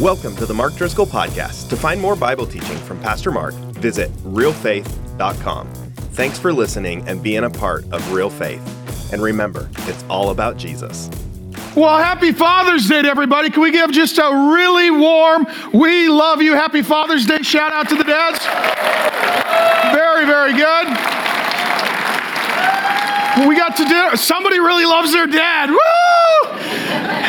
Welcome to the Mark Driscoll Podcast. To find more Bible teaching from Pastor Mark, visit realfaith.com. Thanks for listening and being a part of Real Faith. And remember, it's all about Jesus. Well, happy Father's Day to everybody. Can we give just a really warm, we love you, happy Father's Day shout out to the dads? Very, very good. We got to do, somebody really loves their dad. Woo!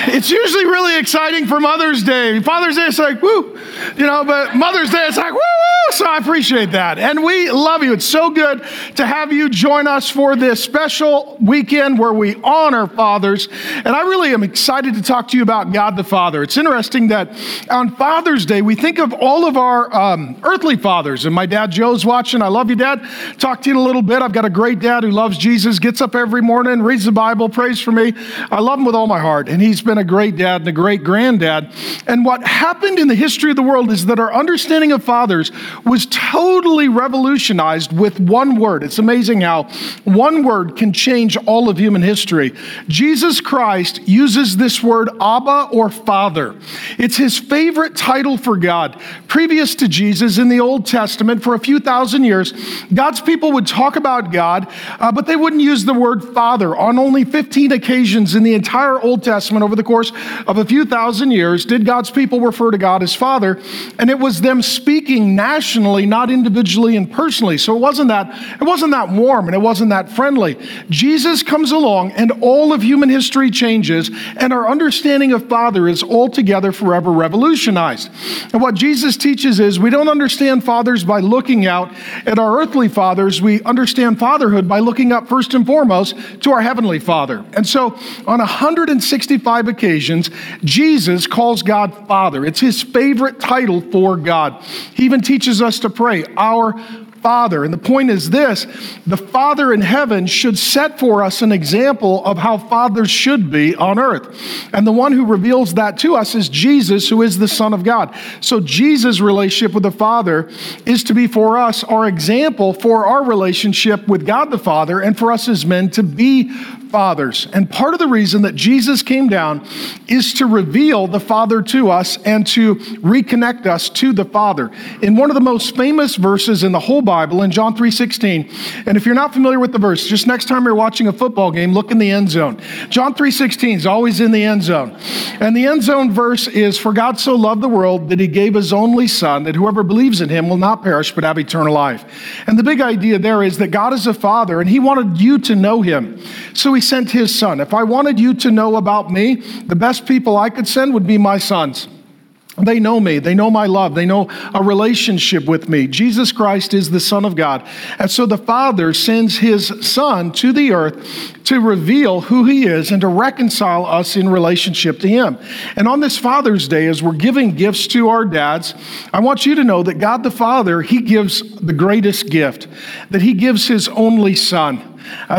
It's usually really exciting for Mother's Day. Father's Day, it's like, woo, you know, but Mother's Day, it's like, woo, woo. So I appreciate that. And we love you. It's so good to have you join us for this special weekend where we honor fathers. And I really am excited to talk to you about God the Father. It's interesting that on Father's Day, we think of all of our earthly fathers. And my dad, Joe's watching. I love you, Dad. Talk to you in a little bit. I've got a great dad who loves Jesus, gets up every morning, reads the Bible, prays for me. I love him with all my heart. And he's been a great dad and a great granddad. And what happened in the history of the world is that our understanding of fathers was totally revolutionized with one word. It's amazing how one word can change all of human history. Jesus Christ uses this word Abba or Father. It's his favorite title for God. Previous to Jesus in the Old Testament for a few thousand years, God's people would talk about God, but they wouldn't use the word Father. On only 15 occasions in the entire Old Testament over the course of a few thousand years, did God's people refer to God as Father, and it was them speaking nationally, not individually and personally. So it wasn't that warm and it wasn't that friendly. Jesus comes along and all of human history changes, and our understanding of Father is altogether forever revolutionized. And what Jesus teaches is we don't understand fathers by looking out at our earthly fathers. We understand fatherhood by looking up first and foremost to our Heavenly Father. And so on 165 occasions, Jesus calls God Father. It's his favorite title for God. He even teaches us to pray, our Father. And the point is this, the Father in heaven should set for us an example of how fathers should be on earth. And the one who reveals that to us is Jesus, who is the Son of God. So Jesus' relationship with the Father is to be for us our example for our relationship with God the Father, and for us as men to be fathers. And part of the reason that Jesus came down is to reveal the Father to us and to reconnect us to the Father. In one of the most famous verses in the whole Bible, in John 3:16, and if you're not familiar with the verse, just next time you're watching a football game, look in the end zone. John 3:16 is always in the end zone. And the end zone verse is, "For God so loved the world that he gave his only Son, that whoever believes in him will not perish but have eternal life." And the big idea there is that God is a Father and he wanted you to know him. So he sent his Son. If I wanted you to know about me, the best people I could send would be my sons. They know me. They know my love. They know a relationship with me. Jesus Christ is the Son of God. And so the Father sends his Son to the earth to reveal who he is and to reconcile us in relationship to him. And on this Father's Day, as we're giving gifts to our dads, I want you to know that God the Father, he gives the greatest gift, that he gives his only Son.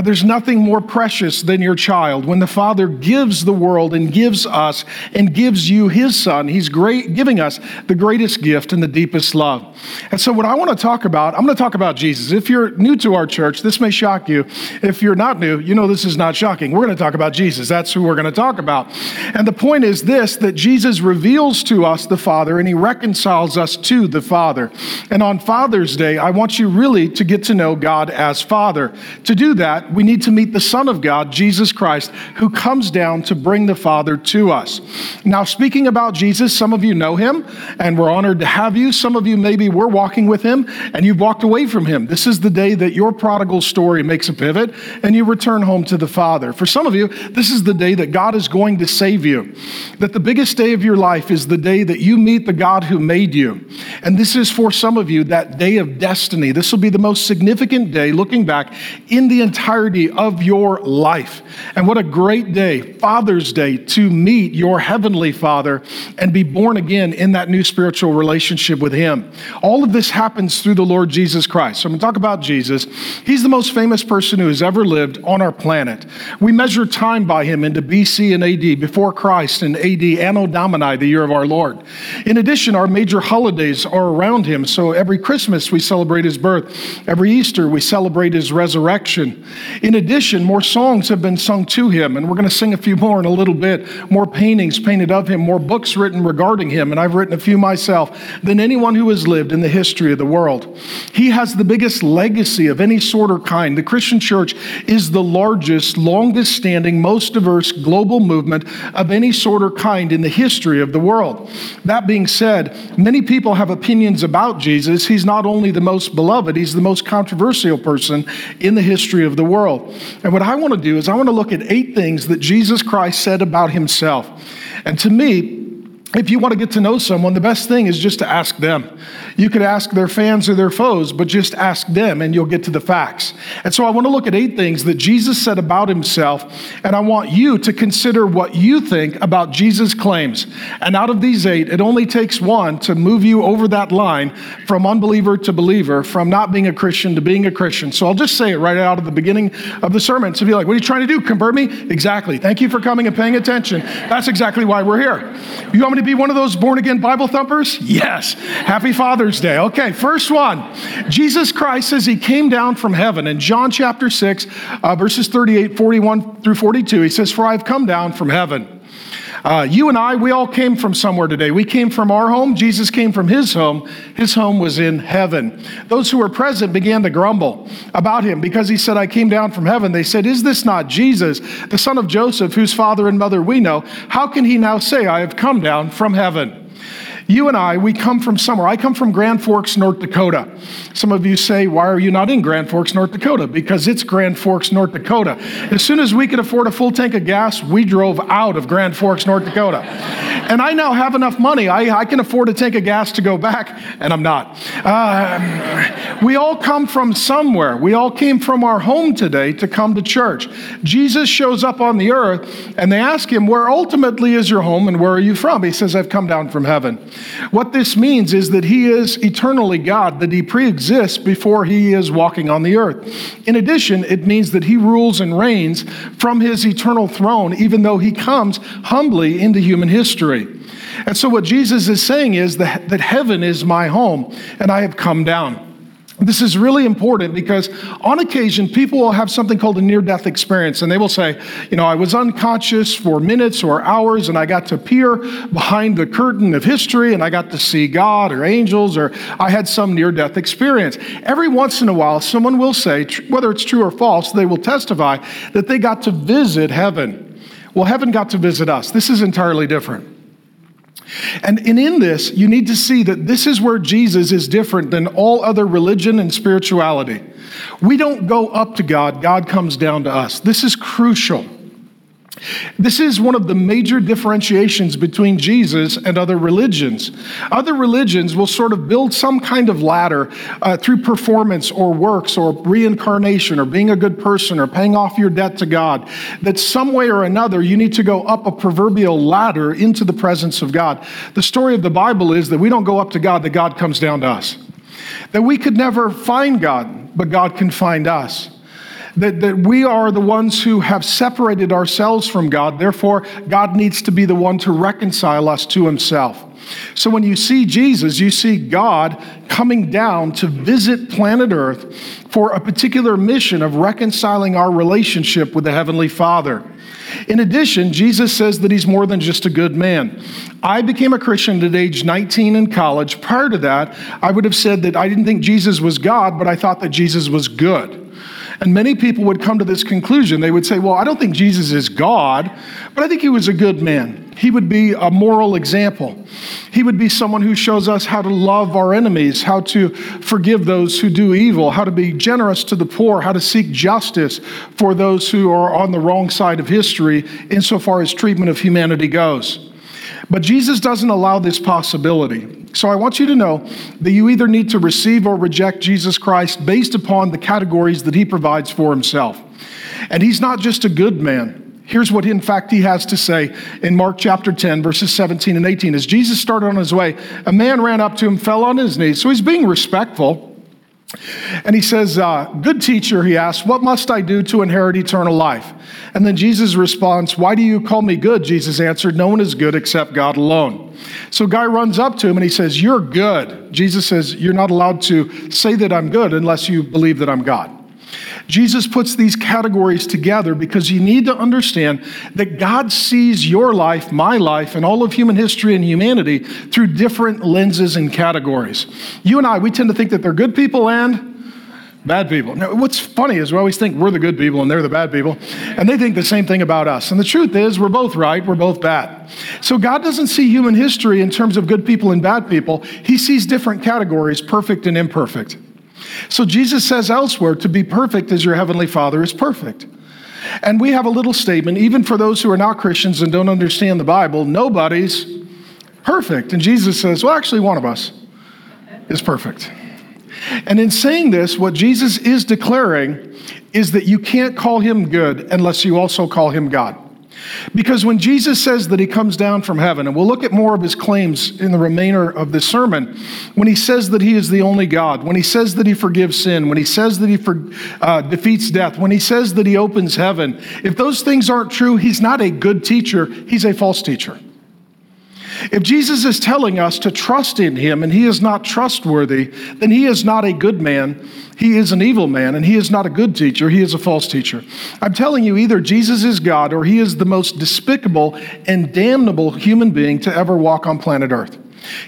There's nothing more precious than your child. When the Father gives the world and gives us and gives you his Son, he's giving us the greatest gift and the deepest love. And so what I want to talk about, I'm going to talk about Jesus. If you're new to our church, this may shock you. If you're not new, you know this is not shocking. We're going to talk about Jesus. That's who we're going to talk about. And the point is this, that Jesus reveals to us the Father and he reconciles us to the Father. And on Father's Day, I want you really to get to know God as Father. To do that, we need to meet the Son of God, Jesus Christ, who comes down to bring the Father to us. Now, speaking about Jesus, some of you know him, and we're honored to have you. Some of you maybe were walking with him, and you've walked away from him. This is the day that your prodigal story makes a pivot, and you return home to the Father. For some of you, this is the day that God is going to save you, that the biggest day of your life is the day that you meet the God who made you. And this is for some of you, that day of destiny. This will be the most significant day, looking back, in the entirety of your life. And what a great day, Father's Day, to meet your Heavenly Father and be born again in that new spiritual relationship with him. All of this happens through the Lord Jesus Christ. So I'm going to talk about Jesus. He's the most famous person who has ever lived on our planet. We measure time by him into BC and AD, before Christ, and AD, Anno Domini, the year of our Lord. In addition, our major holidays are around him. So every Christmas we celebrate his birth. Every Easter we celebrate his resurrection. me. In addition, more songs have been sung to him, and we're going to sing a few more in a little bit. More paintings painted of him, more books written regarding him, and I've written a few myself, than anyone who has lived in the history of the world. He has the biggest legacy of any sort or kind. The Christian church is the largest, longest standing, most diverse global movement of any sort or kind in the history of the world. That being said, many people have opinions about Jesus. He's not only the most beloved, he's the most controversial person in the history of the world. And what I want to do is I want to look at 8 things that Jesus Christ said about himself. And to me, if you want to get to know someone, the best thing is just to ask them. You could ask their fans or their foes, but just ask them and you'll get to the facts. And so I want to look at 8 things that Jesus said about himself, and I want you to consider what you think about Jesus' claims. And out of these 8, it only takes one to move you over that line from unbeliever to believer, from not being a Christian to being a Christian. So I'll just say it right out of the beginning of the sermon. So if you're like, what are you trying to do, convert me? Exactly. Thank you for coming and paying attention. That's exactly why we're here. You want me to be one of those born-again Bible thumpers? Yes. Happy Father's Day. Okay, first one. Jesus Christ says he came down from heaven. In John chapter 6, verses 38, 41 through 42, he says, "For I have come down from heaven." You and I, we all came from somewhere today. We came from our home. Jesus came from his home. His home was in heaven. Those who were present began to grumble about him because he said, "I came down from heaven." They said, "Is this not Jesus, the son of Joseph, whose father and mother we know? How can he now say, 'I have come down from heaven?'" You and I, we come from somewhere. I come from Grand Forks, North Dakota. Some of you say, why are you not in Grand Forks, North Dakota? Because it's Grand Forks, North Dakota. As soon as we could afford a full tank of gas, we drove out of Grand Forks, North Dakota. And I now have enough money. I can afford a tank of gas to go back, and I'm not. We all come from somewhere. We all came from our home today to come to church. Jesus shows up on the earth, and they ask him, where ultimately is your home, and where are you from? He says, I've come down from heaven. What this means is that he is eternally God, that he pre-exists before he is walking on the earth. In addition, it means that he rules and reigns from his eternal throne, even though he comes humbly into human history. And so what Jesus is saying is that heaven is my home, and I have come down. This is really important because on occasion, people will have something called a near-death experience, and they will say, I was unconscious for minutes or hours, and I got to peer behind the curtain of history, and I got to see God or angels, or I had some near-death experience. Every once in a while, someone will say, whether it's true or false, they will testify that they got to visit heaven. Well, heaven got to visit us. This is entirely different. And in this, you need to see that this is where Jesus is different than all other religion and spirituality. We don't go up to God. God comes down to us. This is crucial. This is one of the major differentiations between Jesus and other religions. Other religions will sort of build some kind of ladder through performance or works or reincarnation or being a good person or paying off your debt to God, that some way or another you need to go up a proverbial ladder into the presence of God. The story of the Bible is that we don't go up to God, that God comes down to us. That we could never find God, but God can find us. That we are the ones who have separated ourselves from God. Therefore, God needs to be the one to reconcile us to himself. So when you see Jesus, you see God coming down to visit planet Earth for a particular mission of reconciling our relationship with the Heavenly Father. In addition, Jesus says that he's more than just a good man. I became a Christian at age 19 in college. Prior to that, I would have said that I didn't think Jesus was God, but I thought that Jesus was good. And many people would come to this conclusion. They would say, well, I don't think Jesus is God, but I think he was a good man. He would be a moral example. He would be someone who shows us how to love our enemies, how to forgive those who do evil, how to be generous to the poor, how to seek justice for those who are on the wrong side of history insofar as treatment of humanity goes. But Jesus doesn't allow this possibility. So I want you to know that you either need to receive or reject Jesus Christ based upon the categories that he provides for himself. And he's not just a good man. Here's what, in fact, he has to say in Mark chapter 10, verses 17 and 18. As Jesus started on his way, a man ran up to him, fell on his knees. So he's being respectful. And he says, good teacher, he asked, what must I do to inherit eternal life? And then Jesus responds, why do you call me good? Jesus answered, no one is good except God alone. So a guy runs up to him and he says, you're good. Jesus says, you're not allowed to say that I'm good unless you believe that I'm God. Jesus puts these categories together because you need to understand that God sees your life, my life, and all of human history and humanity through different lenses and categories. You and I, we tend to think that they're good people and bad people. Now, what's funny is we always think we're the good people and they're the bad people, and they think the same thing about us. And the truth is we're both right, we're both bad. So God doesn't see human history in terms of good people and bad people. He sees different categories, perfect and imperfect. So Jesus says elsewhere, to be perfect as your heavenly Father is perfect. And we have a little statement, even for those who are not Christians and don't understand the Bible, nobody's perfect. And Jesus says, well, actually one of us is perfect. And in saying this, what Jesus is declaring is that you can't call him good unless you also call him God. Because when Jesus says that he comes down from heaven, and we'll look at more of his claims in the remainder of this sermon, when he says that he is the only God, when he says that he forgives sin, when he says that he defeats death, when he says that he opens heaven, if those things aren't true, he's not a good teacher, he's a false teacher. If Jesus is telling us to trust in him and he is not trustworthy, then he is not a good man, he is an evil man, and he is not a good teacher, he is a false teacher. I'm telling you, either Jesus is God or he is the most despicable and damnable human being to ever walk on planet Earth.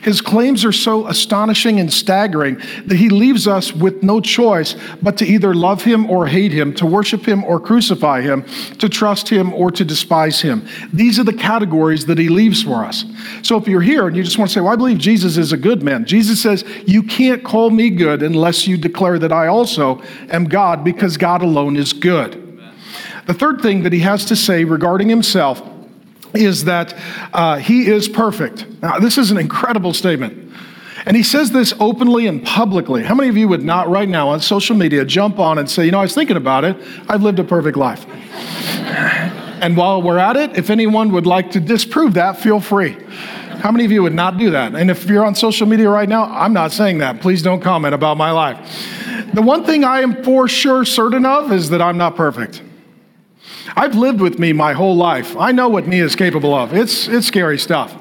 His claims are so astonishing and staggering that he leaves us with no choice but to either love him or hate him, to worship him or crucify him, to trust him or to despise him. These are the categories that he leaves for us. So if you're here and you just want to say, well, I believe Jesus is a good man. Jesus says, you can't call me good unless you declare that I also am God, because God alone is good. Amen. The third thing that he has to say regarding himself is that he is perfect. Now, this is an incredible statement. And he says this openly and publicly. How many of you would not right now on social media jump on and say, you know, I was thinking about it. I've lived a perfect life. And while we're at it, if anyone would like to disprove that, feel free. How many of you would not do that? And if you're on social media right now, I'm not saying that. Please don't comment about my life. The one thing I am for sure certain of is that I'm not perfect. I've lived with me my whole life. I know what me is capable of. It's scary stuff.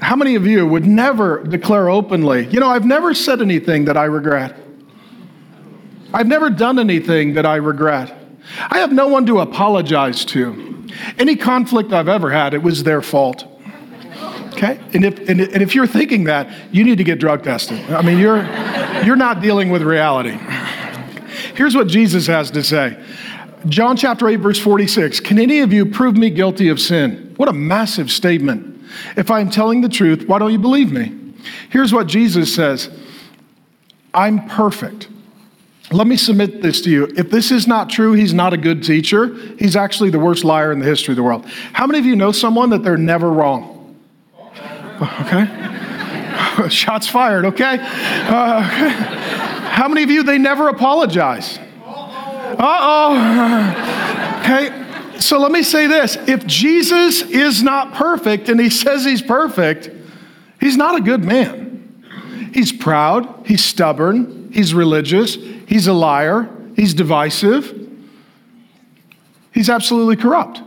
How many of you would never declare openly, you know, I've never said anything that I regret. I've never done anything that I regret. I have no one to apologize to. Any conflict I've ever had, it was their fault. Okay? And if you're thinking that, you need to get drug tested. I mean, you're not dealing with reality. Here's what Jesus has to say. John chapter 8, verse 46, can any of you prove me guilty of sin? What a massive statement. If I'm telling the truth, why don't you believe me? Here's what Jesus says. I'm perfect. Let me submit this to you. If this is not true, he's not a good teacher. He's actually the worst liar in the history of the world. How many of you know someone that they're never wrong? Okay. Shots fired, okay. How many of you, they never apologize? Uh-oh. Okay, so let me say this. If Jesus is not perfect and he says he's perfect, he's not a good man. He's proud, he's stubborn, he's religious, he's a liar, he's divisive, he's absolutely corrupt.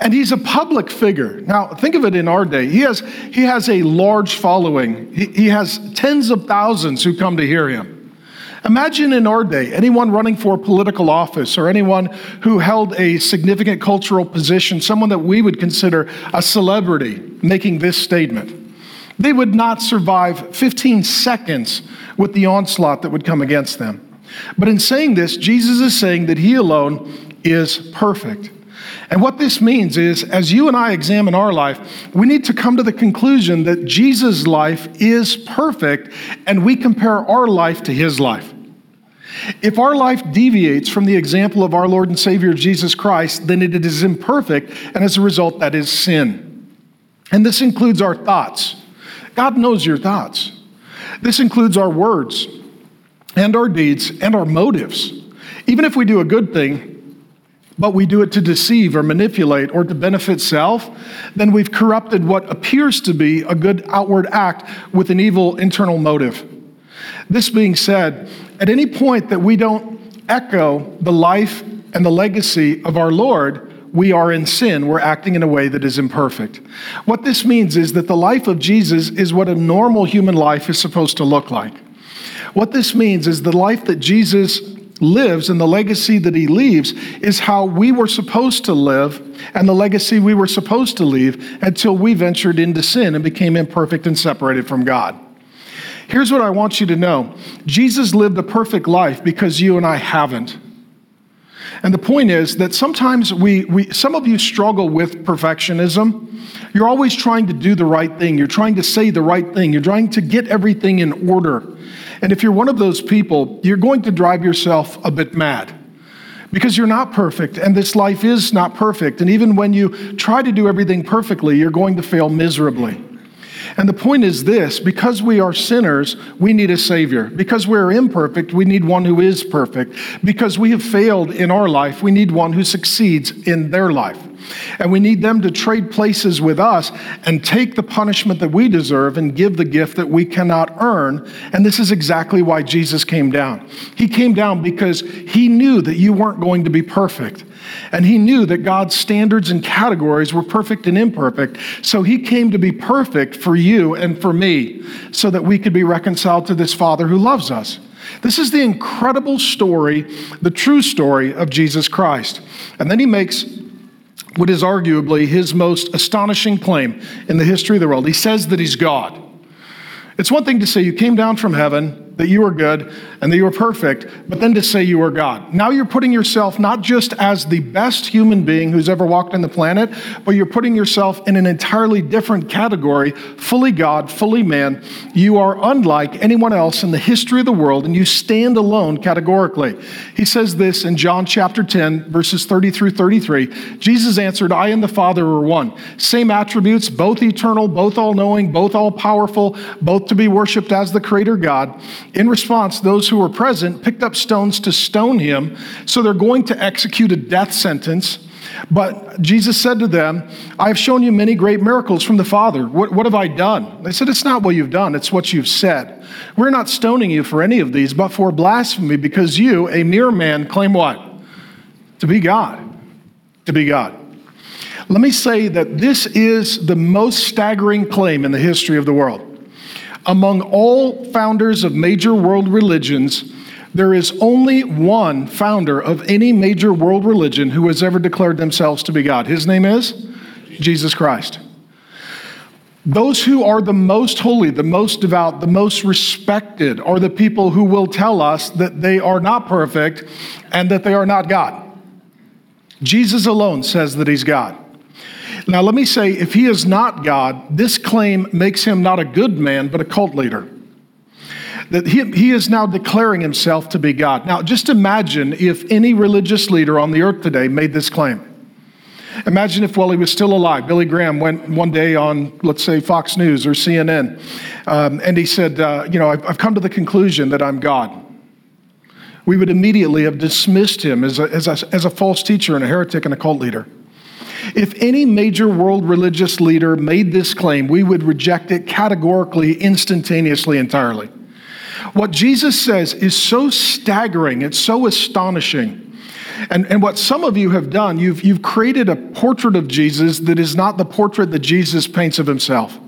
And he's a public figure. Now, think of it in our day. He has a large following. He has tens of thousands who come to hear him. Imagine in our day, anyone running for political office or anyone who held a significant cultural position, someone that we would consider a celebrity, making this statement. They would not survive 15 seconds with the onslaught that would come against them. But in saying this, Jesus is saying that he alone is perfect. And what this means is, as you and I examine our life, we need to come to the conclusion that Jesus' life is perfect, and we compare our life to his life. If our life deviates from the example of our Lord and Savior Jesus Christ, then it is imperfect, and as a result, that is sin. And this includes our thoughts. God knows your thoughts. This includes our words and our deeds and our motives. Even if we do a good thing, but we do it to deceive or manipulate or to benefit self, then we've corrupted what appears to be a good outward act with an evil internal motive. This being said, at any point that we don't echo the life and the legacy of our Lord, we are in sin. We're acting in a way that is imperfect. What this means is that the life of Jesus is what a normal human life is supposed to look like. What this means is the life that Jesus lives and the legacy that he leaves is how we were supposed to live and the legacy we were supposed to leave until we ventured into sin and became imperfect and separated from God. Here's what I want you to know. Jesus lived a perfect life because you and I haven't. And the point is that sometimes some of you struggle with perfectionism. You're always trying to do the right thing. You're trying to say the right thing. You're trying to get everything in order. And if you're one of those people, you're going to drive yourself a bit mad because you're not perfect and this life is not perfect. And even when you try to do everything perfectly, you're going to fail miserably. And the point is this, because we are sinners, we need a Savior. Because we're imperfect, we need one who is perfect. Because we have failed in our life, we need one who succeeds in their life. And we need them to trade places with us and take the punishment that we deserve and give the gift that we cannot earn. And this is exactly why Jesus came down. He came down because he knew that you weren't going to be perfect. And he knew that God's standards and categories were perfect and imperfect. So he came to be perfect for you and for me so that we could be reconciled to this Father who loves us. This is the incredible story, the true story of Jesus Christ. And then he makes what is arguably his most astonishing claim in the history of the world. He says that he's God. It's one thing to say you came down from heaven, that you were good and that you were perfect, but then to say you are God. Now you're putting yourself not just as the best human being who's ever walked on the planet, but you're putting yourself in an entirely different category, fully God, fully man. You are unlike anyone else in the history of the world, and you stand alone categorically. He says this in John chapter 10, verses 30 through 33. Jesus answered, I and the Father are one. Same attributes, both eternal, both all-knowing, both all-powerful, both to be worshiped as the Creator God. In response, those who were present picked up stones to stone him. So they're going to execute a death sentence. But Jesus said to them, I've shown you many great miracles from the Father. What have I done? They said, it's not what you've done, it's what you've said. We're not stoning you for any of these, but for blasphemy, because you, a mere man, claim what? To be God. To be God. Let me say that this is the most staggering claim in the history of the world. Among all founders of major world religions, there is only one founder of any major world religion who has ever declared themselves to be God. His name is Jesus Christ. Those who are the most holy, the most devout, the most respected are the people who will tell us that they are not perfect and that they are not God. Jesus alone says that he's God. Now, let me say, if he is not God, this claim makes him not a good man, but a cult leader. That he is now declaring himself to be God. Now, just imagine if any religious leader on the earth today made this claim. Imagine if, while he was still alive, Billy Graham went one day on, let's say, Fox News or CNN, and he said, I've come to the conclusion that I'm God. We would immediately have dismissed him as a false teacher and a heretic and a cult leader. If any major world religious leader made this claim, we would reject it categorically, instantaneously, entirely. What Jesus says is so staggering, it's so astonishing. And what some of you have done, you've created a portrait of Jesus that is not the portrait that Jesus paints of himself.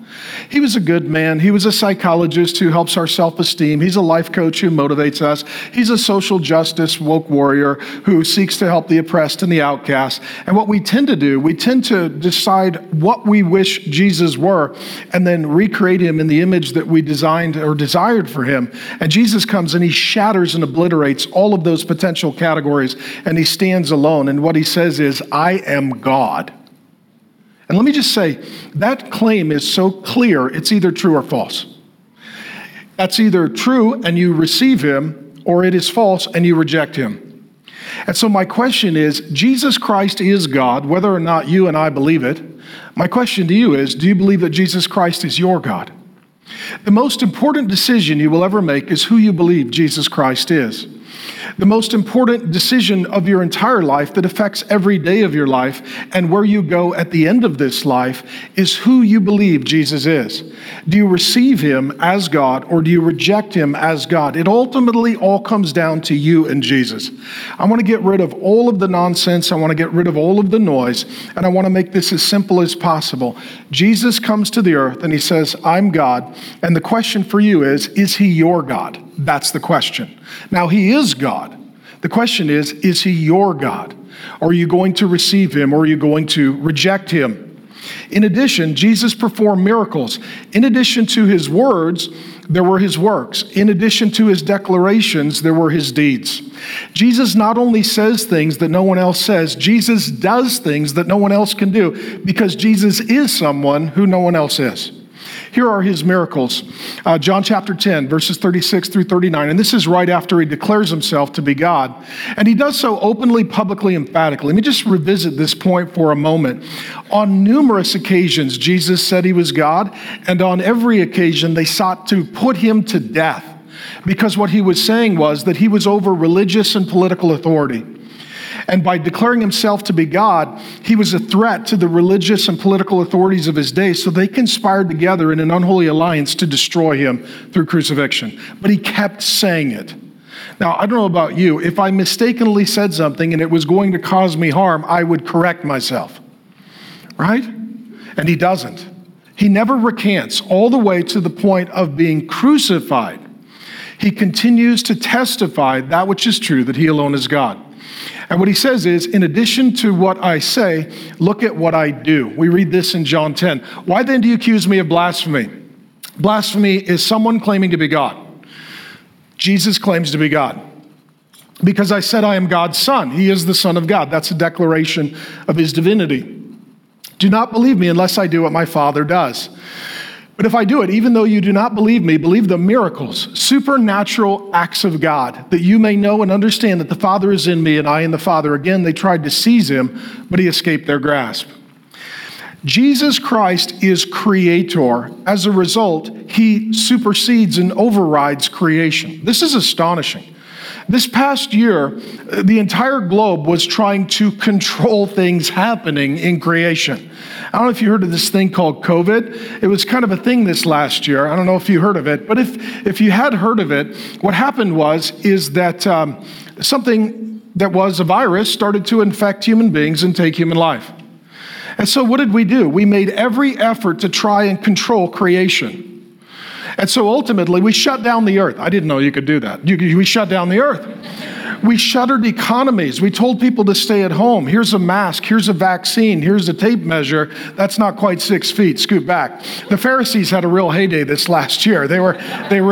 He was a good man. He was a psychologist who helps our self-esteem. He's a life coach who motivates us. He's a social justice woke warrior who seeks to help the oppressed and the outcast. And what we tend to do, we tend to decide what we wish Jesus were and then recreate him in the image that we designed or desired for him. And Jesus comes and he shatters and obliterates all of those potential categories, and he stands alone. And what he says is, I am God. And let me just say, that claim is so clear, it's either true or false. That's either true and you receive him, or it is false and you reject him. And so my question is, Jesus Christ is God, whether or not you and I believe it. My question to you is, do you believe that Jesus Christ is your God? The most important decision you will ever make is who you believe Jesus Christ is. The most important decision of your entire life that affects every day of your life and where you go at the end of this life is who you believe Jesus is. Do you receive him as God, or do you reject him as God? It ultimately all comes down to you and Jesus. I want to get rid of all of the nonsense. I want to get rid of all of the noise, and I want to make this as simple as possible. Jesus comes to the earth and he says, I'm God. And the question for you is he your God? That's the question. Now, he is God. The question is he your God? Are you going to receive him or are you going to reject him? In addition, Jesus performed miracles. In addition to his words, there were his works. In addition to his declarations, there were his deeds. Jesus not only says things that no one else says, Jesus does things that no one else can do because Jesus is someone who no one else is. Here are his miracles. John chapter 10, verses 36 through 39. And this is right after he declares himself to be God. And he does so openly, publicly, emphatically. Let me just revisit this point for a moment. On numerous occasions, Jesus said he was God. And on every occasion, they sought to put him to death. Because what he was saying was that he was over religious and political authority. And by declaring himself to be God, he was a threat to the religious and political authorities of his day, so they conspired together in an unholy alliance to destroy him through crucifixion. But he kept saying it. Now, I don't know about you, if I mistakenly said something and it was going to cause me harm, I would correct myself, right? And he doesn't. He never recants all the way to the point of being crucified. He continues to testify that which is true, that he alone is God. And what he says is, in addition to what I say, look at what I do. We read this in John 10. Why then do you accuse me of blasphemy? Blasphemy is someone claiming to be God. Jesus claims to be God. Because I said I am God's son. He is the son of God. That's a declaration of his divinity. Do not believe me unless I do what my Father does. But if I do it, even though you do not believe me, believe the miracles, supernatural acts of God, that you may know and understand that the Father is in me and I in the Father. Again, they tried to seize him, but he escaped their grasp. Jesus Christ is creator. As a result, he supersedes and overrides creation. This is astonishing. This past year, the entire globe was trying to control things happening in creation. I don't know if you heard of this thing called COVID. It was kind of a thing this last year. I don't know if you heard of it, but if you had heard of it, what happened is that something that was a virus started to infect human beings and take human life. And so what did we do? We made every effort to try and control creation. And so ultimately, we shut down the earth. I didn't know you could do that. We shut down the earth. We shuttered economies. We told people to stay at home. Here's a mask. Here's a vaccine. Here's a tape measure. That's not quite 6 feet. Scoot back. The Pharisees had a real heyday this last year. They were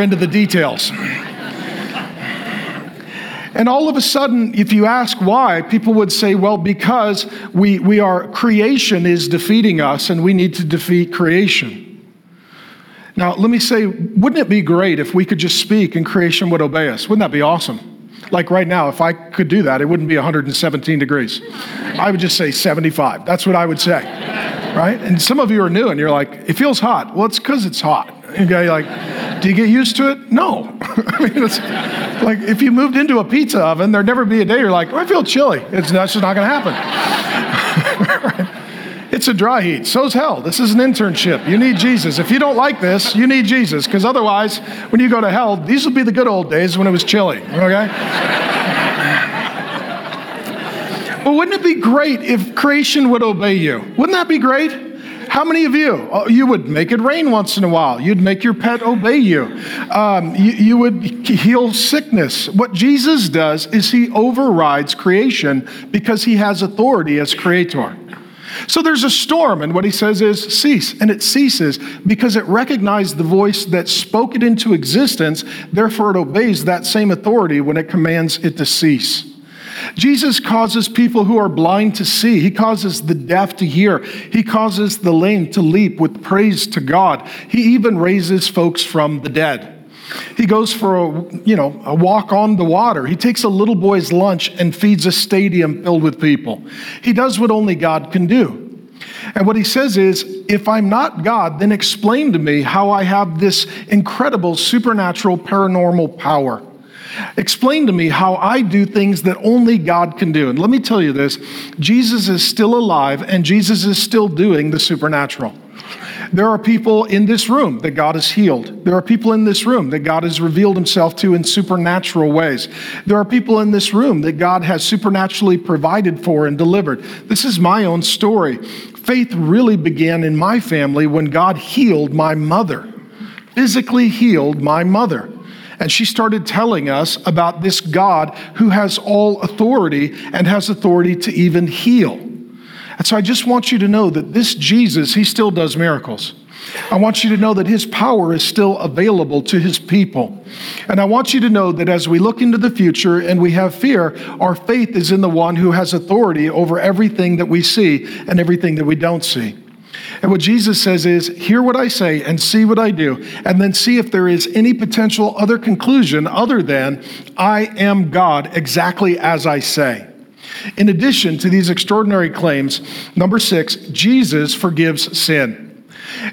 into the details. And all of a sudden, if you ask why, people would say, well, because creation is defeating us and we need to defeat creation. Now, let me say, wouldn't it be great if we could just speak and creation would obey us? Wouldn't that be awesome? Like right now, if I could do that, it wouldn't be 117 degrees. I would just say 75. That's what I would say, right? And some of you are new and you're like, it feels hot. Well, it's because it's hot. You're like, do you get used to it? No. I mean, it's like if you moved into a pizza oven, there'd never be a day you're like, oh, I feel chilly. That's just not going to happen. Right? It's a dry heat. So's hell. This is an internship. You need Jesus. If you don't like this, you need Jesus. Because otherwise, when you go to hell, these will be the good old days when it was chilly. Okay? But wouldn't it be great if creation would obey you? Wouldn't that be great? How many of you? You would make it rain once in a while. You'd make your pet obey you. You would heal sickness. What Jesus does is he overrides creation because he has authority as creator. So there's a storm, and what he says is cease, and it ceases because it recognized the voice that spoke it into existence. Therefore, it obeys that same authority when it commands it to cease. Jesus causes people who are blind to see. He causes the deaf to hear. He causes the lame to leap with praise to God. He even raises folks from the dead. He goes for a walk on the water. He takes a little boy's lunch and feeds a stadium filled with people. He does what only God can do. And what he says is, if I'm not God, then explain to me how I have this incredible supernatural paranormal power. Explain to me how I do things that only God can do. And let me tell you this, Jesus is still alive and Jesus is still doing the supernatural. There are people in this room that God has healed. There are people in this room that God has revealed himself to in supernatural ways. There are people in this room that God has supernaturally provided for and delivered. This is my own story. Faith really began in my family when God healed my mother, physically healed my mother. And she started telling us about this God who has all authority and has authority to even heal. And so I just want you to know that this Jesus, he still does miracles. I want you to know that his power is still available to his people. And I want you to know that as we look into the future and we have fear, our faith is in the one who has authority over everything that we see and everything that we don't see. And what Jesus says is, hear what I say and see what I do, and then see if there is any potential other conclusion other than I am God exactly as I say. In addition to these extraordinary claims, number 6, Jesus forgives sin.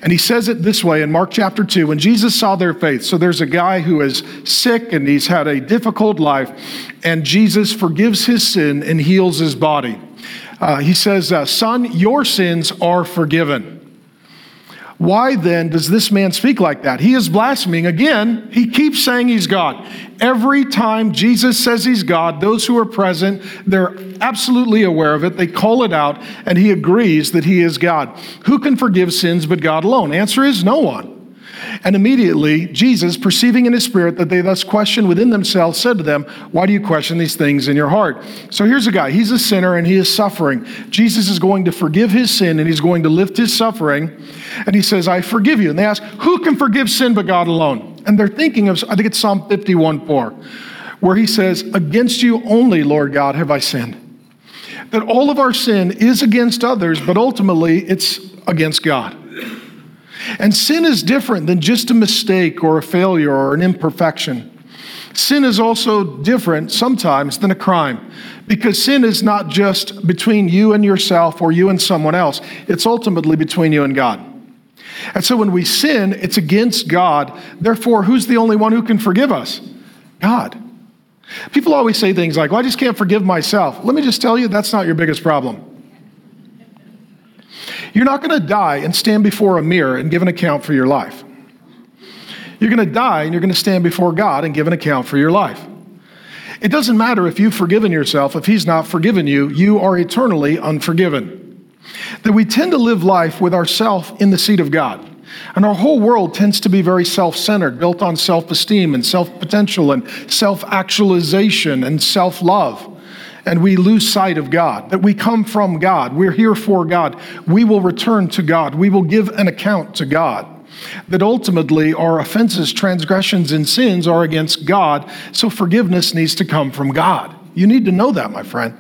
And he says it this way in Mark chapter 2, when Jesus saw their faith. So there's a guy who is sick and he's had a difficult life, and Jesus forgives his sin and heals his body. He says, son, your sins are forgiven. Why then does this man speak like that? He is blaspheming. Again, he keeps saying he's God. Every time Jesus says he's God, those who are present, they're absolutely aware of it. They call it out, and he agrees that he is God. Who can forgive sins but God alone? Answer is no one. And immediately, Jesus, perceiving in his spirit that they thus questioned within themselves, said to them, why do you question these things in your heart? So here's a guy, he's a sinner and he is suffering. Jesus is going to forgive his sin and he's going to lift his suffering. And he says, I forgive you. And they ask, who can forgive sin but God alone? And they're thinking of, I think it's Psalm 51:4, where he says, against you only, Lord God, have I sinned. That all of our sin is against others, but ultimately it's against God. And sin is different than just a mistake or a failure or an imperfection. Sin is also different sometimes than a crime, because sin is not just between you and yourself or you and someone else. It's ultimately between you and God. And so when we sin, it's against God. Therefore, who's the only one who can forgive us? God. People always say things like, well, I just can't forgive myself. Let me just tell you, that's not your biggest problem. You're not going to die and stand before a mirror and give an account for your life. You're going to die and you're going to stand before God and give an account for your life. It doesn't matter if you've forgiven yourself. If he's not forgiven you, you are eternally unforgiven. That we tend to live life with ourselves in the seat of God. And our whole world tends to be very self-centered, built on self-esteem and self-potential and self-actualization and self-love. And we lose sight of God, that we come from God. We're here for God. We will return to God. We will give an account to God. That ultimately our offenses, transgressions, and sins are against God. So forgiveness needs to come from God. You need to know that, my friend.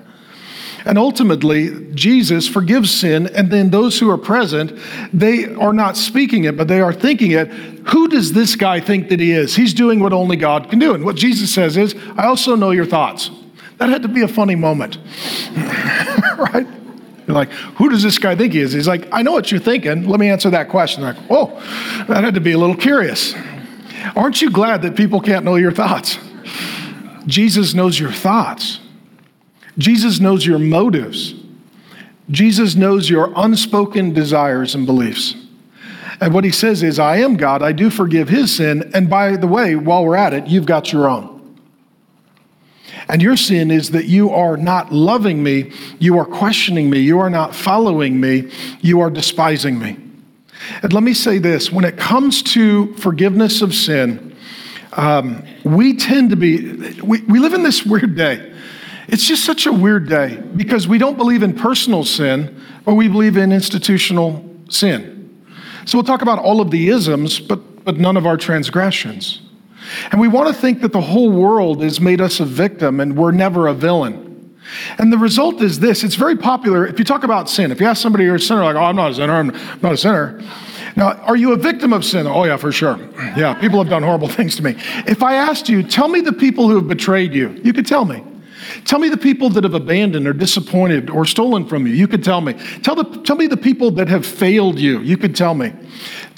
And ultimately, Jesus forgives sin, and then those who are present, they are not speaking it, but they are thinking it. Who does this guy think that he is? He's doing what only God can do. And what Jesus says is, I also know your thoughts. That had to be a funny moment, right? You're like, who does this guy think he is? He's like, I know what you're thinking. Let me answer that question. Like, whoa, that had to be a little curious. Aren't you glad that people can't know your thoughts? Jesus knows your thoughts. Jesus knows your motives. Jesus knows your unspoken desires and beliefs. And what he says is, I am God. I do forgive his sin. And by the way, while we're at it, you've got your own. And your sin is that you are not loving me, you are questioning me, you are not following me, you are despising me. And let me say this, when it comes to forgiveness of sin, we tend to be, we live in this weird day. It's just such a weird day because we don't believe in personal sin, but we believe in institutional sin. So we'll talk about all of the isms, but none of our transgressions. And we want to think that the whole world has made us a victim and we're never a villain. And the result is this. It's very popular. If you talk about sin, if you ask somebody you're a sinner, like, oh, I'm not a sinner. I'm not a sinner. Now, are you a victim of sin? Oh, yeah, for sure. Yeah, people have done horrible things to me. If I asked you, tell me the people who have betrayed you, you could tell me. Tell me the people that have abandoned or disappointed or stolen from you. You could tell me. Tell me the people that have failed you. You could tell me.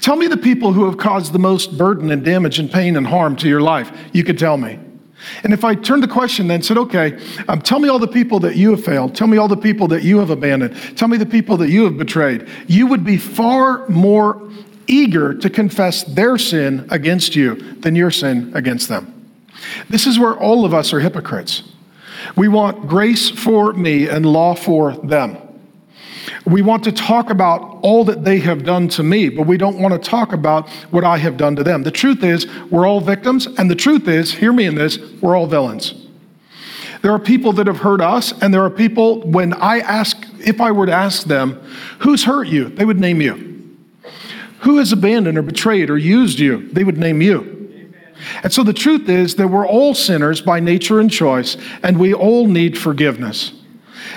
Tell me the people who have caused the most burden and damage and pain and harm to your life. You could tell me. And if I turned the question then and said, okay, tell me all the people that you have failed. Tell me all the people that you have abandoned. Tell me the people that you have betrayed. You would be far more eager to confess their sin against you than your sin against them. This is where all of us are hypocrites. We want grace for me and law for them. We want to talk about all that they have done to me, but we don't want to talk about what I have done to them. The truth is, we're all victims, and the truth is, hear me in this, we're all villains. There are people that have hurt us, and there are people, when I ask, if I were to ask them, who's hurt you? They would name you. Who has abandoned or betrayed or used you? They would name you. And so the truth is that we're all sinners by nature and choice, and we all need forgiveness.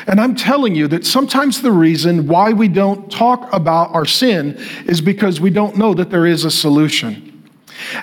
And I'm telling you that sometimes the reason why we don't talk about our sin is because we don't know that there is a solution.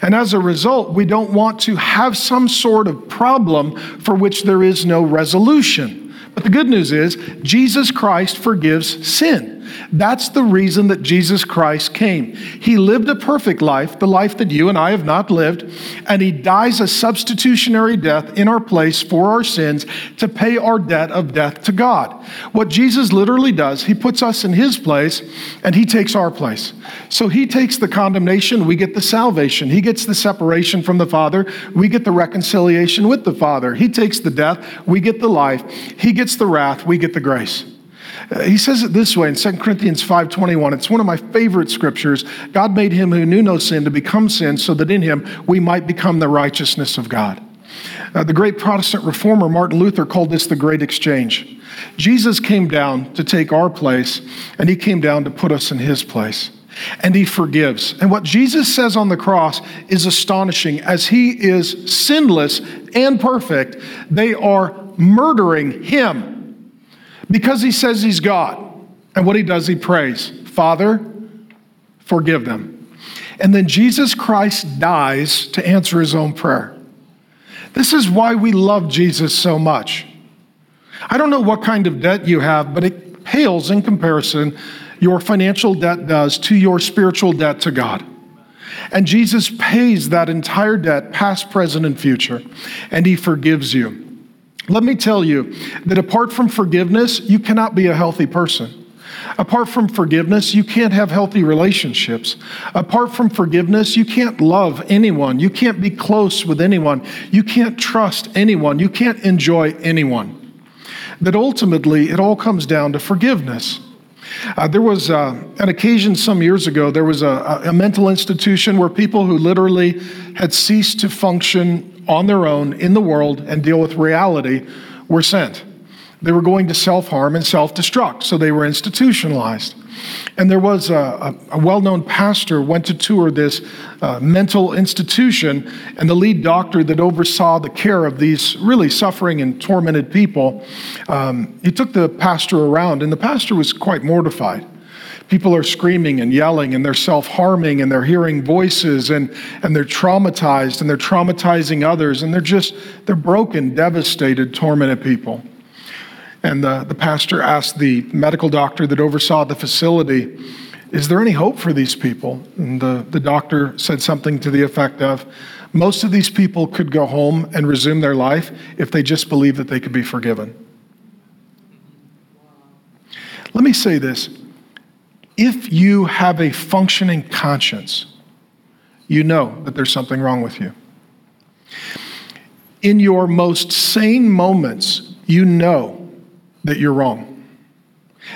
And as a result, we don't want to have some sort of problem for which there is no resolution. But the good news is Jesus Christ forgives sin. That's the reason that Jesus Christ came. He lived a perfect life, the life that you and I have not lived, and he dies a substitutionary death in our place for our sins to pay our debt of death to God. What Jesus literally does, he puts us in his place and he takes our place. So he takes the condemnation, we get the salvation. He gets the separation from the Father, we get the reconciliation with the Father. He takes the death, we get the life. He gets the wrath, we get the grace. He says it this way in 2 Corinthians 5:21. It's one of my favorite scriptures. God made him who knew no sin to become sin so that in him we might become the righteousness of God. The great Protestant reformer Martin Luther called this the great exchange. Jesus came down to take our place, and he came down to put us in his place. And he forgives. And what Jesus says on the cross is astonishing. As he is sinless and perfect, they are murdering him. Because he says he's God. And what he does, he prays, Father, forgive them. And then Jesus Christ dies to answer his own prayer. This is why we love Jesus so much. I don't know what kind of debt you have, but it pales in comparison, your financial debt does, to your spiritual debt to God. And Jesus pays that entire debt, past, present, and future, and he forgives you. Let me tell you that apart from forgiveness, you cannot be a healthy person. Apart from forgiveness, you can't have healthy relationships. Apart from forgiveness, you can't love anyone. You can't be close with anyone. You can't trust anyone. You can't enjoy anyone. That ultimately, it all comes down to forgiveness. There was an occasion some years ago, there was a mental institution where people who literally had ceased to function on their own in the world and deal with reality were sent. They were going to self-harm and self-destruct, so they were institutionalized. And there was a well-known pastor went to tour this mental institution, and the lead doctor that oversaw the care of these really suffering and tormented people, he took the pastor around, and the pastor was quite mortified. People are screaming and yelling, and they're self-harming, and they're hearing voices, and they're traumatized, and they're traumatizing others, and they're broken, devastated, tormented people. And the pastor asked the medical doctor that oversaw the facility, is there any hope for these people? And the doctor said something to the effect of, most of these people could go home and resume their life if they just believed that they could be forgiven. Let me say this. If you have a functioning conscience, you know that there's something wrong with you. In your most sane moments, you know that you're wrong.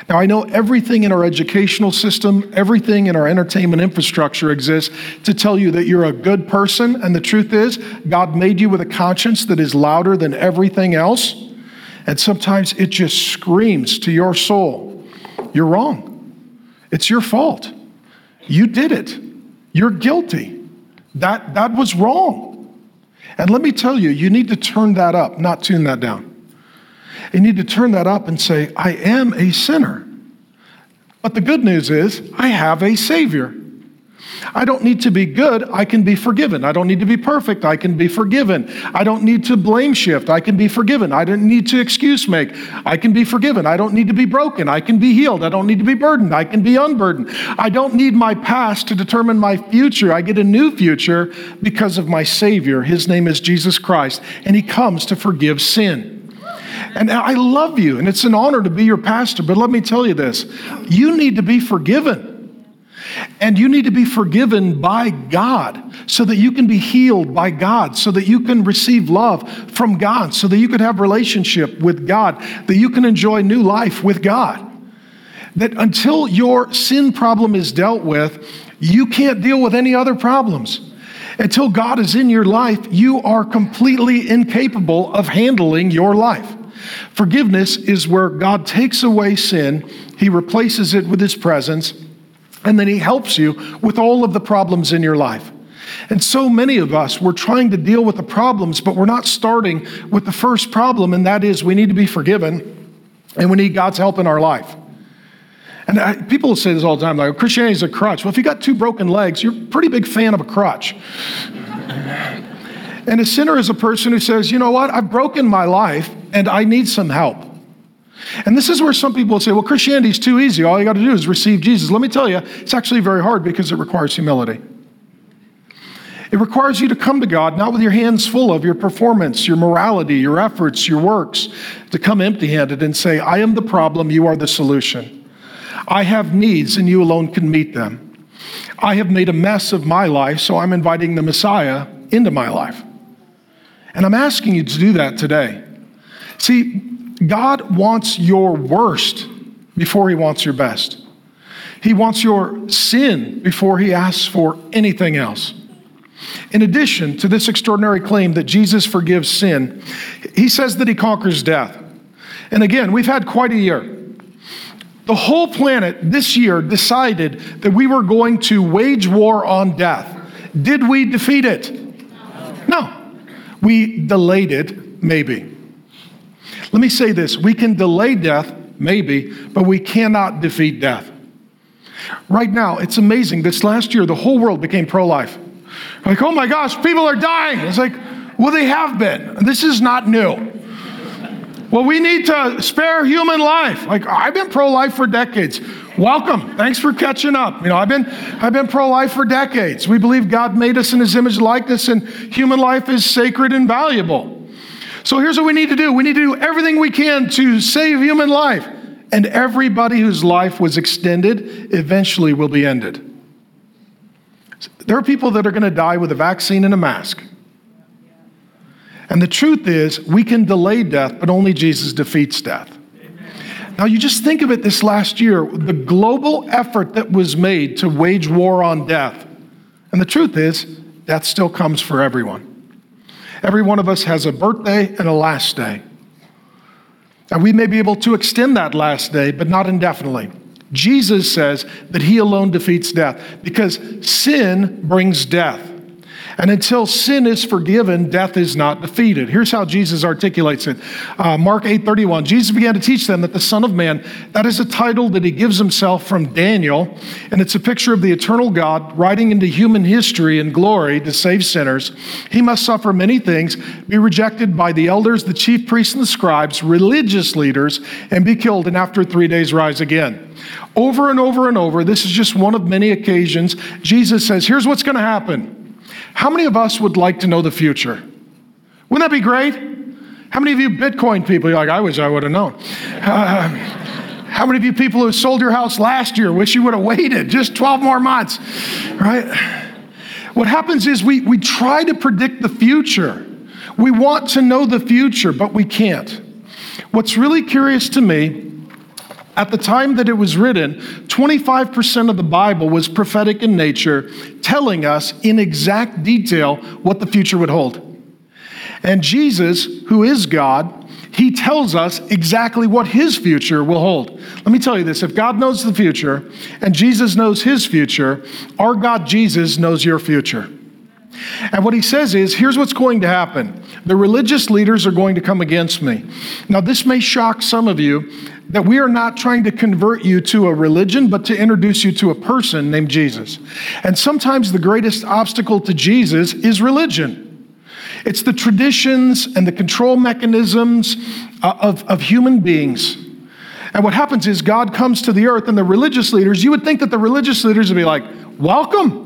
Now, I know everything in our educational system, everything in our entertainment infrastructure exists to tell you that you're a good person, and the truth is, God made you with a conscience that is louder than everything else, and sometimes it just screams to your soul, you're wrong. It's your fault. You did it. You're guilty. That was wrong. And let me tell you, you need to turn that up, not tune that down. You need to turn that up and say, I am a sinner. But the good news is, I have a Savior. I don't need to be good, I can be forgiven. I don't need to be perfect, I can be forgiven. I don't need to blame shift, I can be forgiven. I don't need to excuse make, I can be forgiven. I don't need to be broken, I can be healed. I don't need to be burdened, I can be unburdened. I don't need my past to determine my future. I get a new future because of my Savior. His name is Jesus Christ, and he comes to forgive sin. And I love you, and it's an honor to be your pastor, but let me tell you this, you need to be forgiven. And you need to be forgiven by God so that you can be healed by God, so that you can receive love from God, so that you can have relationship with God, that you can enjoy new life with God. that until your sin problem is dealt with, you can't deal with any other problems. Until God is in your life, you are completely incapable of handling your life. Forgiveness is where God takes away sin, He replaces it with His presence, and then He helps you with all of the problems in your life. And so many of us, we're trying to deal with the problems, but we're not starting with the first problem, and that is we need to be forgiven, and we need God's help in our life. And people say this all the time, like, Christianity is a crutch. Well, if you got two broken legs, you're a pretty big fan of a crutch. And a sinner is a person who says, you know what, I've broken my life, and I need some help. And this is where some people say, well, Christianity is too easy. All you got to do is receive Jesus. Let me tell you, it's actually very hard because it requires humility. It requires you to come to God, not with your hands full of your performance, your morality, your efforts, your works, to come empty-handed and say, I am the problem, you are the solution. I have needs and you alone can meet them. I have made a mess of my life, so I'm inviting the Messiah into my life. And I'm asking you to do that today. See, God wants your worst before He wants your best. He wants your sin before He asks for anything else. In addition to this extraordinary claim that Jesus forgives sin, He says that He conquers death. And again, we've had quite a year. The whole planet this year decided that we were going to wage war on death. Did we defeat it? No. We delayed it, maybe. Let me say this. We can delay death, maybe, but we cannot defeat death. Right now, it's amazing. This last year, the whole world became pro-life. Like, oh my gosh, people are dying. It's like, well, they have been. This is not new. Well, we need to spare human life. Like, I've been pro-life for decades. Welcome. Thanks for catching up. You know, I've been pro-life for decades. We believe God made us in His image and likeness, and human life is sacred and valuable. So here's what we need to do. We need to do everything we can to save human life. And everybody whose life was extended eventually will be ended. There are people that are going to die with a vaccine and a mask. And the truth is, we can delay death, but only Jesus defeats death. Amen. Now, you just think of it this last year, the global effort that was made to wage war on death. And the truth is, death still comes for everyone. Every one of us has a birthday and a last day. And we may be able to extend that last day, but not indefinitely. Jesus says that He alone defeats death because sin brings death. And until sin is forgiven, death is not defeated. Here's how Jesus articulates it. Mark 8:31, Jesus began to teach them that the Son of Man, that is a title that He gives Himself from Daniel, and it's a picture of the eternal God riding into human history in glory to save sinners. He must suffer many things, be rejected by the elders, the chief priests and the scribes, religious leaders, and be killed, and after 3 days rise again. Over and over and over, this is just one of many occasions, Jesus says, here's what's going to happen. How many of us would like to know the future? Wouldn't that be great? How many of you Bitcoin people, you're like, I wish I would have known. How many of you people who sold your house last year wish you would have waited just 12 more months, right? What happens is we try to predict the future. We want to know the future, but we can't. What's really curious to me, at the time that it was written, 25% of the Bible was prophetic in nature, telling us in exact detail what the future would hold. And Jesus, who is God, He tells us exactly what His future will hold. Let me tell you this, if God knows the future and Jesus knows His future, our God Jesus knows your future. And what He says is, here's what's going to happen. The religious leaders are going to come against me. Now, this may shock some of you that we are not trying to convert you to a religion, but to introduce you to a person named Jesus. And sometimes the greatest obstacle to Jesus is religion. It's the traditions and the control mechanisms of human beings. And what happens is God comes to the earth and the religious leaders, you would think that the religious leaders would be like, welcome.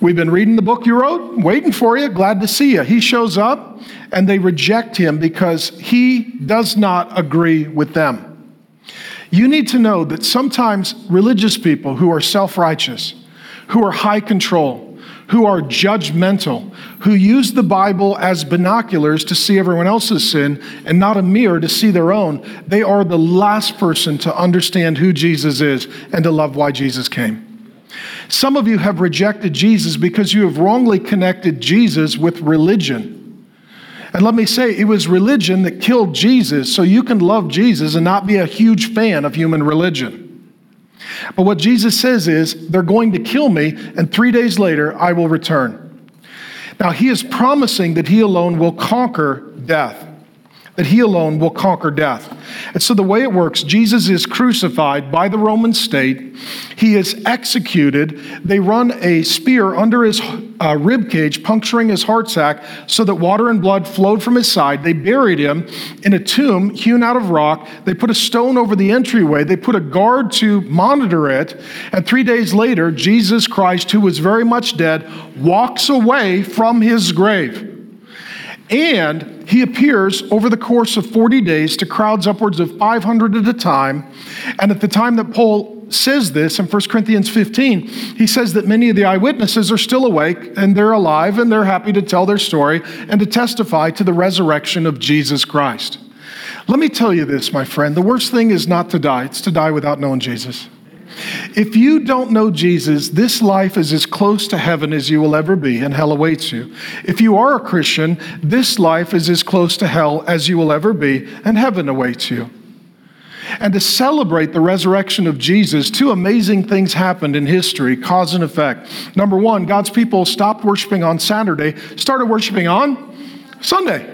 We've been reading the book you wrote, waiting for you, glad to see you. He shows up and they reject Him because He does not agree with them. You need to know that sometimes religious people who are self-righteous, who are high control, who are judgmental, who use the Bible as binoculars to see everyone else's sin and not a mirror to see their own. They are the last person to understand who Jesus is and to love why Jesus came. Some of you have rejected Jesus because you have wrongly connected Jesus with religion. And let me say, it was religion that killed Jesus, so you can love Jesus and not be a huge fan of human religion. But what Jesus says is, they're going to kill me, and 3 days later, I will return. Now, he is promising that he alone will conquer death, that he alone will conquer death. And so the way it works, Jesus is crucified by the Roman state. He is executed. They run a spear under his rib cage, puncturing his heart sac so that water and blood flowed from his side. They buried him in a tomb hewn out of rock. They put a stone over the entryway. They put a guard to monitor it. And 3 days later, Jesus Christ, who was very much dead, walks away from his grave. And he appears over the course of 40 days to crowds upwards of 500 at a time. And at the time that Paul says this in 1 Corinthians 15, he says that many of the eyewitnesses are still awake and they're alive and they're happy to tell their story and to testify to the resurrection of Jesus Christ. Let me tell you this, my friend, the worst thing is not to die. It's to die without knowing Jesus. If you don't know Jesus, this life is as close to heaven as you will ever be, and hell awaits you. If you are a Christian, this life is as close to hell as you will ever be, and heaven awaits you. And to celebrate the resurrection of Jesus, two amazing things happened in history, cause and effect. Number one, God's people stopped worshiping on Saturday, started worshiping on Sunday.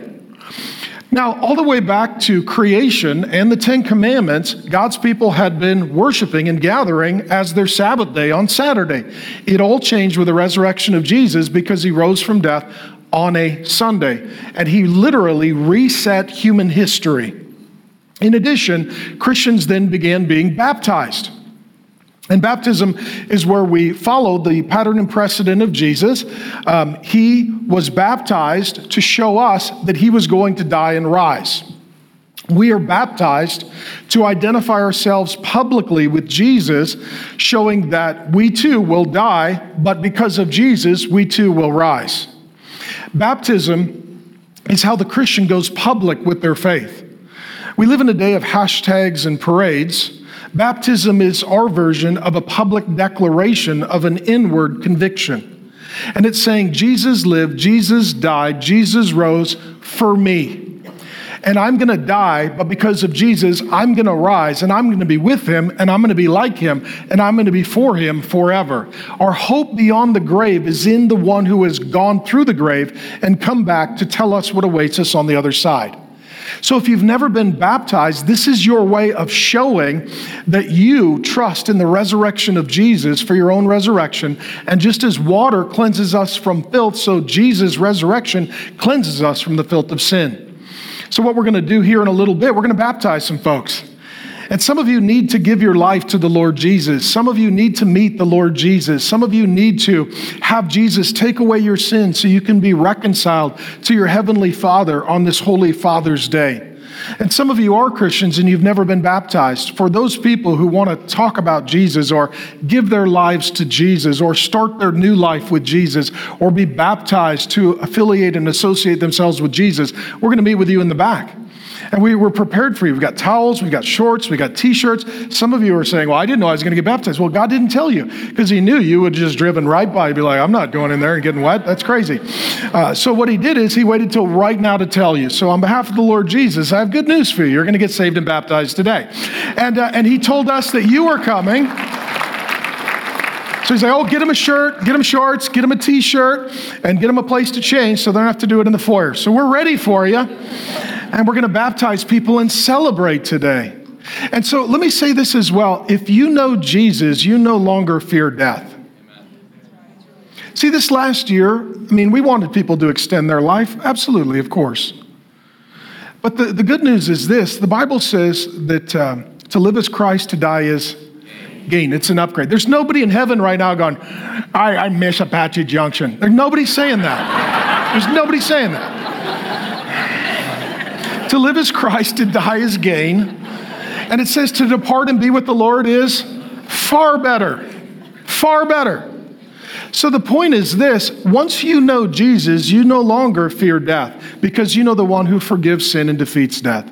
Now, all the way back to creation and the Ten Commandments, God's people had been worshiping and gathering as their Sabbath day on Saturday. It all changed with the resurrection of Jesus because he rose from death on a Sunday, and he literally reset human history. In addition, Christians then began being baptized. And baptism is where we follow the pattern and precedent of Jesus. He was baptized to show us that he was going to die and rise. We are baptized to identify ourselves publicly with Jesus, showing that we too will die, but because of Jesus, we too will rise. Baptism is how the Christian goes public with their faith. We live in a day of hashtags and parades. Baptism is our version of a public declaration of an inward conviction. And it's saying, Jesus lived, Jesus died, Jesus rose for me. And I'm going to die, but because of Jesus, I'm going to rise, and I'm going to be with him, and I'm going to be like him, and I'm going to be for him forever. Our hope beyond the grave is in the one who has gone through the grave and come back to tell us what awaits us on the other side. So if you've never been baptized, this is your way of showing that you trust in the resurrection of Jesus for your own resurrection. And just as water cleanses us from filth, so Jesus' resurrection cleanses us from the filth of sin. So what we're going to do here in a little bit, we're going to baptize some folks. And some of you need to give your life to the Lord Jesus. Some of you need to meet the Lord Jesus. Some of you need to have Jesus take away your sins so you can be reconciled to your heavenly Father on this Holy Father's Day. And some of you are Christians and you've never been baptized. For those people who want to talk about Jesus or give their lives to Jesus or start their new life with Jesus or be baptized to affiliate and associate themselves with Jesus, we're going to meet with you in the back. And we were prepared for you. We've got towels, we've got shorts, we've got t-shirts. Some of you are saying, well, I didn't know I was going to get baptized. Well, God didn't tell you because he knew you would just driven right by and be like, I'm not going in there and getting wet. That's crazy. So what he did is he waited till right now to tell you. So on behalf of the Lord Jesus, I have good news for you. You're going to get saved and baptized today. And he told us that you are coming. So he's like, oh, get him a shirt, get him shorts, get him a t-shirt, and get him a place to change so they don't have to do it in the foyer. So we're ready for you. And we're going to baptize people and celebrate today. And so let me say this as well. If you know Jesus, you no longer fear death. See, this last year, I mean, we wanted people to extend their life. Absolutely, of course. But the good news is this. The Bible says that to live is Christ, to die is gain. It's an upgrade. There's nobody in heaven right now going, I miss Apache Junction. There's nobody saying that. There's nobody saying that. To live is Christ, to die is gain. And it says to depart and be with the Lord is far better. Far better. So the point is this: once you know Jesus, you no longer fear death because you know the one who forgives sin and defeats death.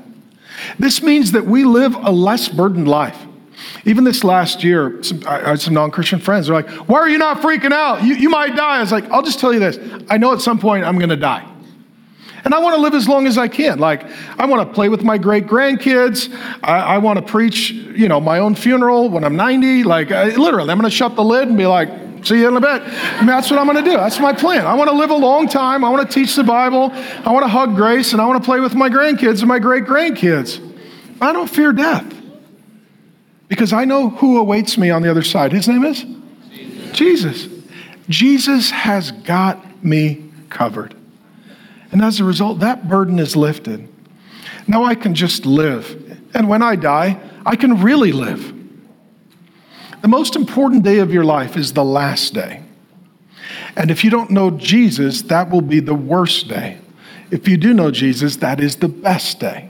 This means that we live a less burdened life. Even this last year, I had some non-Christian friends. They're like, why are you not freaking out? You might die. I was like, I'll just tell you this. I know at some point I'm going to die. And I want to live as long as I can. Like, I want to play with my great-grandkids. I want to preach, you know, my own funeral when I'm 90. Like, literally, I'm going to shut the lid and be like, see you in a bit. I mean, that's what I'm going to do. That's my plan. I want to live a long time. I want to teach the Bible. I want to hug grace. And I want to play with my grandkids and my great-grandkids. I don't fear death because I know who awaits me on the other side. His name is Jesus. Jesus has got me covered. And as a result, that burden is lifted. Now I can just live. And when I die, I can really live. The most important day of your life is the last day. And if you don't know Jesus, that will be the worst day. If you do know Jesus, that is the best day.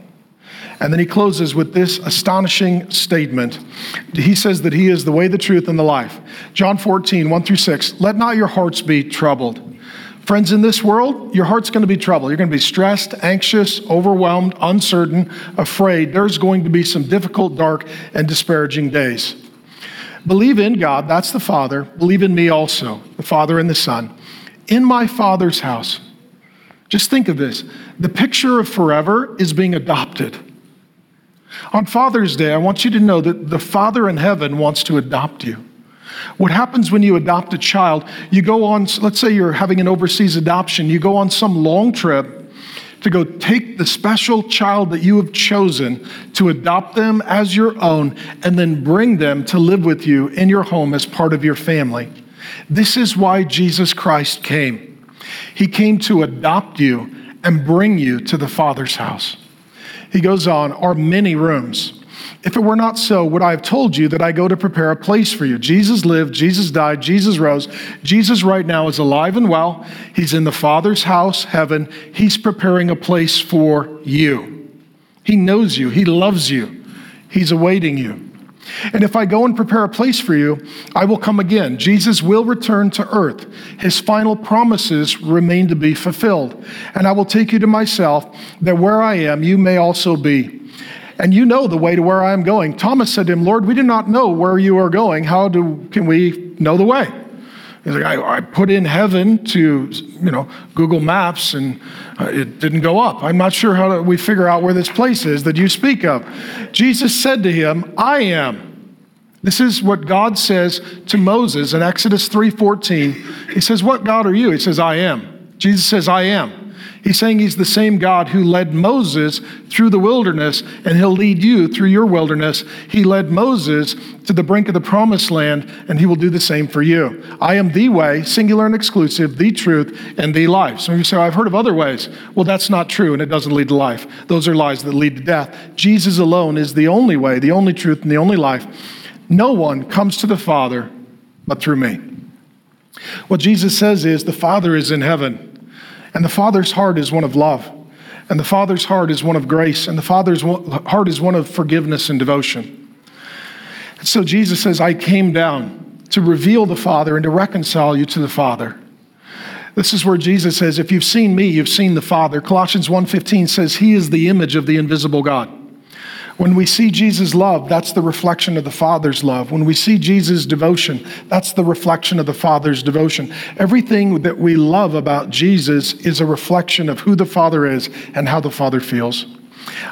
And then he closes with this astonishing statement. He says that he is the way, the truth, and the life. John 14, 1-6, let not your hearts be troubled. Friends, in this world, your heart's going to be troubled. You're going to be stressed, anxious, overwhelmed, uncertain, afraid. There's going to be some difficult, dark, and disparaging days. Believe in God, that's the Father. Believe in me also, the Father and the Son. In my Father's house. Just think of this. The picture of forever is being adopted. On Father's Day, I want you to know that the Father in heaven wants to adopt you. What happens when you adopt a child, you go on, let's say you're having an overseas adoption, you go on some long trip to go take the special child that you have chosen to adopt them as your own and then bring them to live with you in your home as part of your family. This is why Jesus Christ came. He came to adopt you and bring you to the Father's house. He goes on, are many rooms. If it were not so, would I have told you that I go to prepare a place for you? Jesus lived, Jesus died, Jesus rose. Jesus right now is alive and well. He's in the Father's house, heaven. He's preparing a place for you. He knows you. He loves you. He's awaiting you. And if I go and prepare a place for you, I will come again. Jesus will return to earth. His final promises remain to be fulfilled. And I will take you to myself, that where I am, you may also be. And you know the way to where I am going. Thomas said to him, Lord, we do not know where you are going. Can we know the way? He's like, I put in heaven to, Google Maps and it didn't go up. I'm not sure how we figure out where this place is that you speak of. Jesus said to him, I am. This is what God says to Moses in Exodus 3:14. He says, what God are you? He says, I am. Jesus says, I am. He's saying he's the same God who led Moses through the wilderness, and he'll lead you through your wilderness. He led Moses to the brink of the promised land, and he will do the same for you. I am the way, singular and exclusive, the truth, and the life. Some of you say, I've heard of other ways. Well, that's not true, and it doesn't lead to life. Those are lies that lead to death. Jesus alone is the only way, the only truth, and the only life. No one comes to the Father but through me. What Jesus says is the Father is in heaven. And the Father's heart is one of love. And the Father's heart is one of grace. And the Father's heart is one of forgiveness and devotion. And so Jesus says, I came down to reveal the Father and to reconcile you to the Father. This is where Jesus says, if you've seen me, you've seen the Father. Colossians 1:15 says, he is the image of the invisible God. When we see Jesus' love, that's the reflection of the Father's love. When we see Jesus' devotion, that's the reflection of the Father's devotion. Everything that we love about Jesus is a reflection of who the Father is and how the Father feels.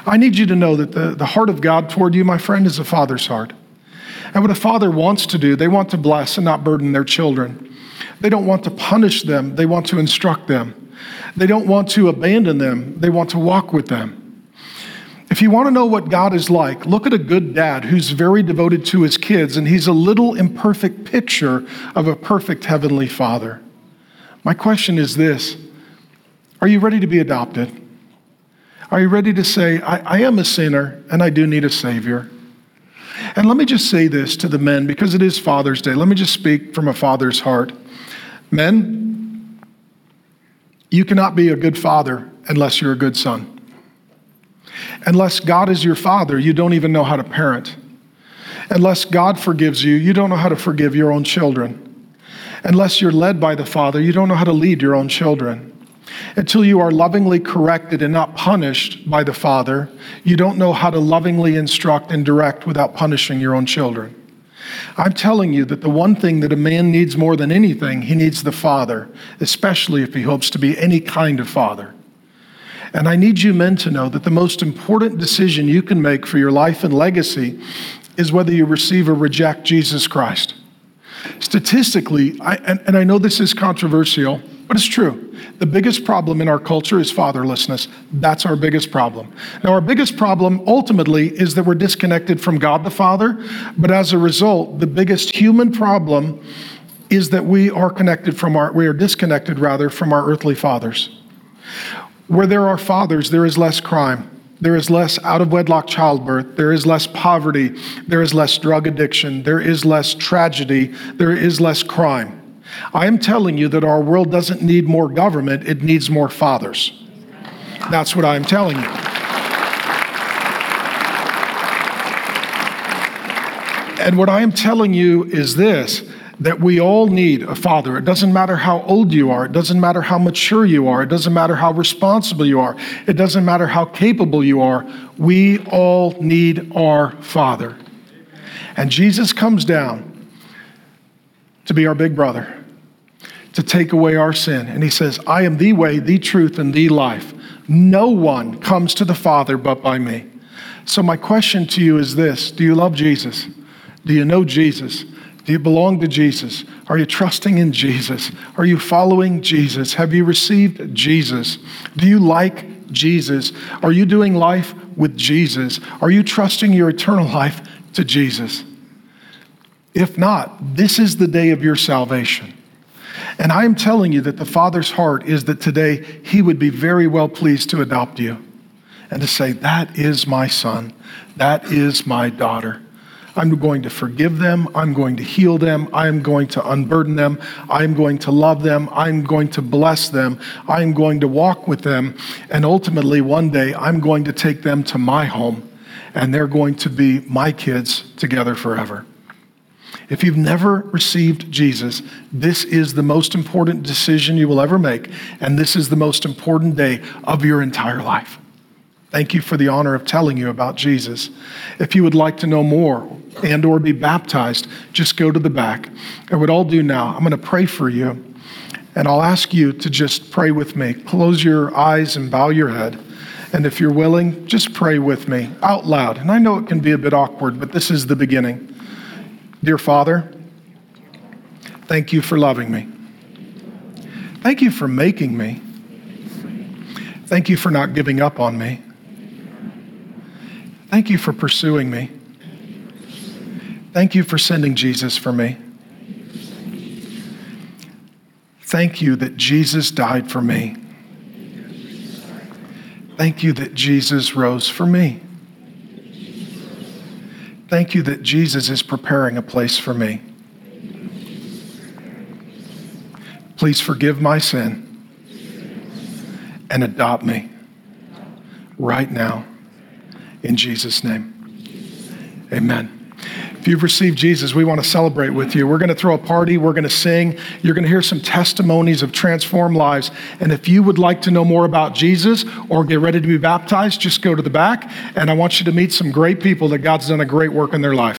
I need you to know that the heart of God toward you, my friend, is a Father's heart. And what a father wants to do, they want to bless and not burden their children. They don't want to punish them. They want to instruct them. They don't want to abandon them. They want to walk with them. If you want to know what God is like, look at a good dad who's very devoted to his kids, and he's a little imperfect picture of a perfect heavenly Father. My question is this: are you ready to be adopted? Are you ready to say, I am a sinner and I do need a Savior? And let me just say this to the men, because it is Father's Day. Let me just speak from a father's heart. Men, you cannot be a good father unless you're a good son. Unless God is your Father, you don't even know how to parent. Unless God forgives you, you don't know how to forgive your own children. Unless you're led by the Father, you don't know how to lead your own children. Until you are lovingly corrected and not punished by the Father, you don't know how to lovingly instruct and direct without punishing your own children. I'm telling you that the one thing that a man needs more than anything, he needs the Father, especially if he hopes to be any kind of father. And I need you men to know that the most important decision you can make for your life and legacy is whether you receive or reject Jesus Christ. Statistically, and I know this is controversial, but it's true. The biggest problem in our culture is fatherlessness. That's our biggest problem. Now, our biggest problem ultimately is that we're disconnected from God the Father, but as a result, the biggest human problem is that we are disconnected from our earthly fathers. Where there are fathers, there is less crime. There is less out-of-wedlock childbirth. There is less poverty. There is less drug addiction. There is less tragedy. There is less crime. I am telling you that our world doesn't need more government, it needs more fathers. That's what I'm telling you. And what I am telling you is this, that we all need a father. It doesn't matter how old you are. It doesn't matter how mature you are. It doesn't matter how responsible you are. It doesn't matter how capable you are. We all need our Father. And Jesus comes down to be our big brother, to take away our sin. And he says, I am the way, the truth, and the life. No one comes to the Father but by me. So my question to you is this, do you love Jesus? Do you know Jesus? Do you belong to Jesus? Are you trusting in Jesus? Are you following Jesus? Have you received Jesus? Do you like Jesus? Are you doing life with Jesus? Are you trusting your eternal life to Jesus? If not, this is the day of your salvation. And I am telling you that the Father's heart is that today he would be very well pleased to adopt you and to say, that is my son, that is my daughter. I'm going to forgive them, I'm going to heal them, I'm going to unburden them, I'm going to love them, I'm going to bless them, I'm going to walk with them, and ultimately one day I'm going to take them to my home and they're going to be my kids together forever. If you've never received Jesus, this is the most important decision you will ever make, and this is the most important day of your entire life. Thank you for the honor of telling you about Jesus. If you would like to know more and or be baptized, just go to the back. And what I'll do now, I'm going to pray for you, and I'll ask you to just pray with me. Close your eyes and bow your head. And if you're willing, just pray with me out loud. And I know it can be a bit awkward, but this is the beginning. Dear Father, thank you for loving me. Thank you for making me. Thank you for not giving up on me. Thank you for pursuing me. Thank you for sending Jesus for me. Thank you that Jesus died for me. Thank you that Jesus rose for me. Thank you that Jesus is preparing a place for me. Please forgive my sin and adopt me right now in Jesus' name. Amen. If you've received Jesus, we want to celebrate with you. We're going to throw a party. We're going to sing. You're going to hear some testimonies of transformed lives. And if you would like to know more about Jesus or get ready to be baptized, just go to the back. And I want you to meet some great people that God's done a great work in their life.